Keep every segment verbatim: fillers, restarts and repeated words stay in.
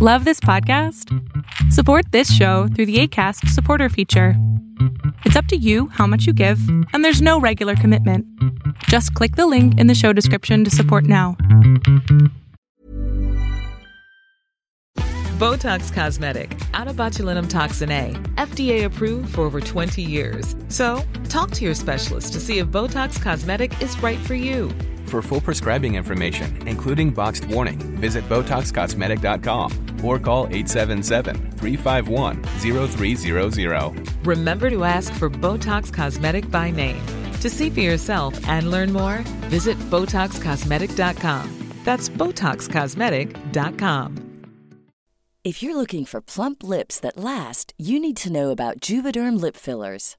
Love this podcast? Support this show through the ACAST supporter feature. It's up to you how much you give, and there's no regular commitment. Just click the link in the show description to support now. Botox Cosmetic, onabotulinum botulinum toxin A, F D A approved for over twenty years. So, talk to your specialist to see if Botox Cosmetic is right for you. For full prescribing information, including boxed warning, visit Botox Cosmetic dot com or call eight seven seven, three five one, zero three zero zero. Remember to ask for Botox Cosmetic by name. To see for yourself and learn more, visit Botox Cosmetic dot com. That's Botox Cosmetic dot com. If you're looking for plump lips that last, you need to know about Juvederm lip fillers.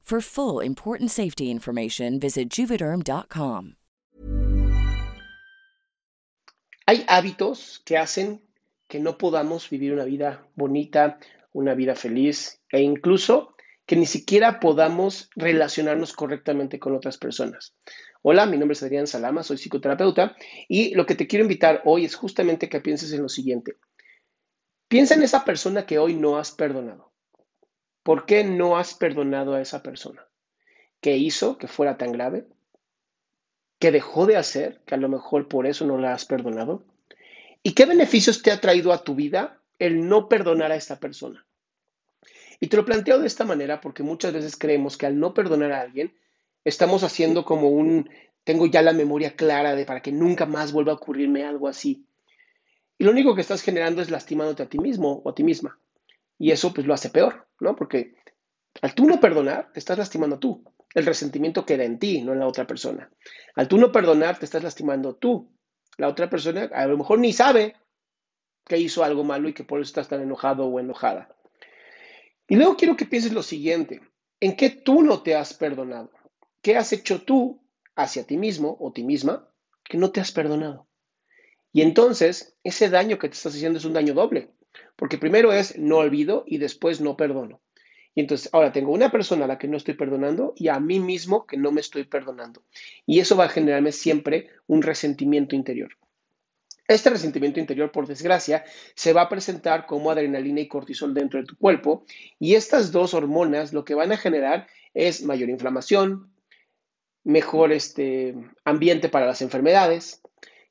For full important safety information, visit Juvederm punto com. Hay hábitos que hacen que no podamos vivir una vida bonita, una vida feliz e incluso que ni siquiera podamos relacionarnos correctamente con otras personas. Hola, mi nombre es Adrián Salama, soy psicoterapeuta y lo que te quiero invitar hoy es justamente que pienses en lo siguiente. Piensa en esa persona que hoy no has perdonado. ¿Por qué no has perdonado a esa persona? ¿Qué hizo que fuera tan grave? ¿Qué dejó de hacer? Que a lo mejor por eso no la has perdonado. ¿Y qué beneficios te ha traído a tu vida el no perdonar a esta persona? Y te lo planteo de esta manera porque muchas veces creemos que al no perdonar a alguien estamos haciendo como un... Tengo ya la memoria clara de para que nunca más vuelva a ocurrirme algo así. Y lo único que estás generando es lastimándote a ti mismo o a ti misma. Y eso pues lo hace peor, ¿no? Porque al tú no perdonar, te estás lastimando tú. El resentimiento queda en ti, no en la otra persona. Al tú no perdonar, te estás lastimando tú. La otra persona a lo mejor ni sabe que hizo algo malo y que por eso estás tan enojado o enojada. Y luego quiero que pienses lo siguiente. ¿En qué tú no te has perdonado? ¿Qué has hecho tú hacia ti mismo o ti misma que no te has perdonado? Y entonces, ese daño que te estás haciendo es un daño doble. Porque primero es no olvido y después no perdono. Y entonces ahora tengo una persona a la que no estoy perdonando y a mí mismo que no me estoy perdonando. Y eso va a generarme siempre un resentimiento interior. Este resentimiento interior, por desgracia, se va a presentar como adrenalina y cortisol dentro de tu cuerpo. Y estas dos hormonas lo que van a generar es mayor inflamación, mejor este, ambiente para las enfermedades,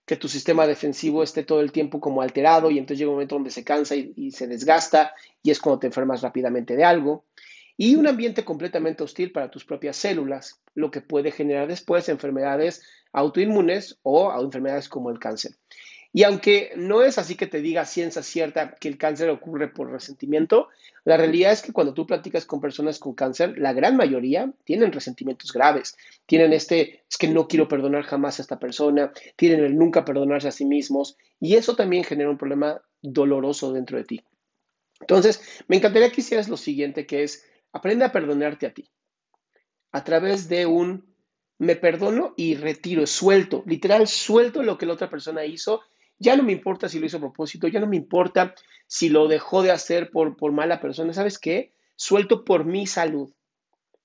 que tu sistema defensivo esté todo el tiempo como alterado y entonces llega un momento donde se cansa y, y se desgasta y es cuando te enfermas rápidamente de algo. Y un ambiente completamente hostil para tus propias células, lo que puede generar después enfermedades autoinmunes o enfermedades como el cáncer. Y aunque no es así que te diga ciencia cierta que el cáncer ocurre por resentimiento, la realidad es que cuando tú platicas con personas con cáncer, la gran mayoría tienen resentimientos graves. Tienen este, es que no quiero perdonar jamás a esta persona, tienen el nunca perdonarse a sí mismos, y eso también genera un problema doloroso dentro de ti. Entonces, me encantaría que hicieras lo siguiente, que es, aprende a perdonarte a ti. A través de un, me perdono y retiro, suelto, literal, suelto lo que la otra persona hizo. Ya no me importa si lo hizo a propósito, ya no me importa si lo dejó de hacer por, por mala persona. ¿Sabes qué? Suelto por mi salud.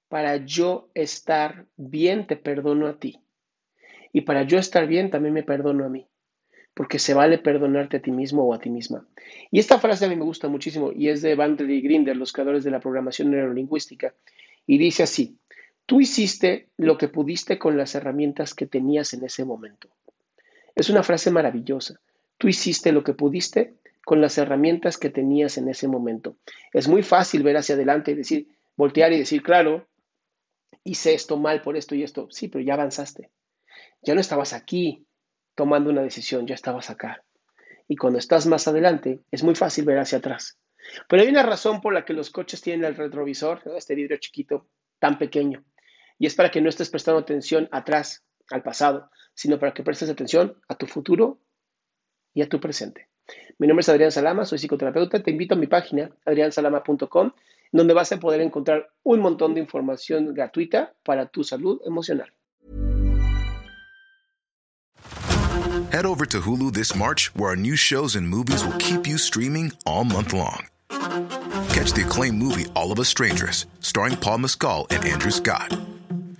Para yo estar bien, te perdono a ti. Y para yo estar bien, también me perdono a mí. Porque se vale perdonarte a ti mismo o a ti misma. Y esta frase a mí me gusta muchísimo y es de Bandler y Grinder, los creadores de la programación neurolingüística. Y dice así, tú hiciste lo que pudiste con las herramientas que tenías en ese momento. Es una frase maravillosa. Tú hiciste lo que pudiste con las herramientas que tenías en ese momento. Es muy fácil ver hacia adelante y decir, voltear y decir, claro, hice esto mal por esto y esto. Sí, pero ya avanzaste. Ya no estabas aquí tomando una decisión, ya estabas acá. Y cuando estás más adelante, es muy fácil ver hacia atrás. Pero hay una razón por la que los coches tienen el retrovisor, ¿no? Este vidrio chiquito, tan pequeño. Y es para que no estés prestando atención atrás, al pasado, sino para que prestes atención a tu futuro y a tu presente. Mi nombre es Adrián Salama, soy psicoterapeuta. Te invito a mi página, adrián salama punto com, donde vas a poder encontrar un montón de información gratuita para tu salud emocional. Head over to Hulu this March, where our new shows and movies will keep you streaming all month long. Catch the acclaimed movie, All of Us Strangers, starring Paul Mescal and Andrew Scott.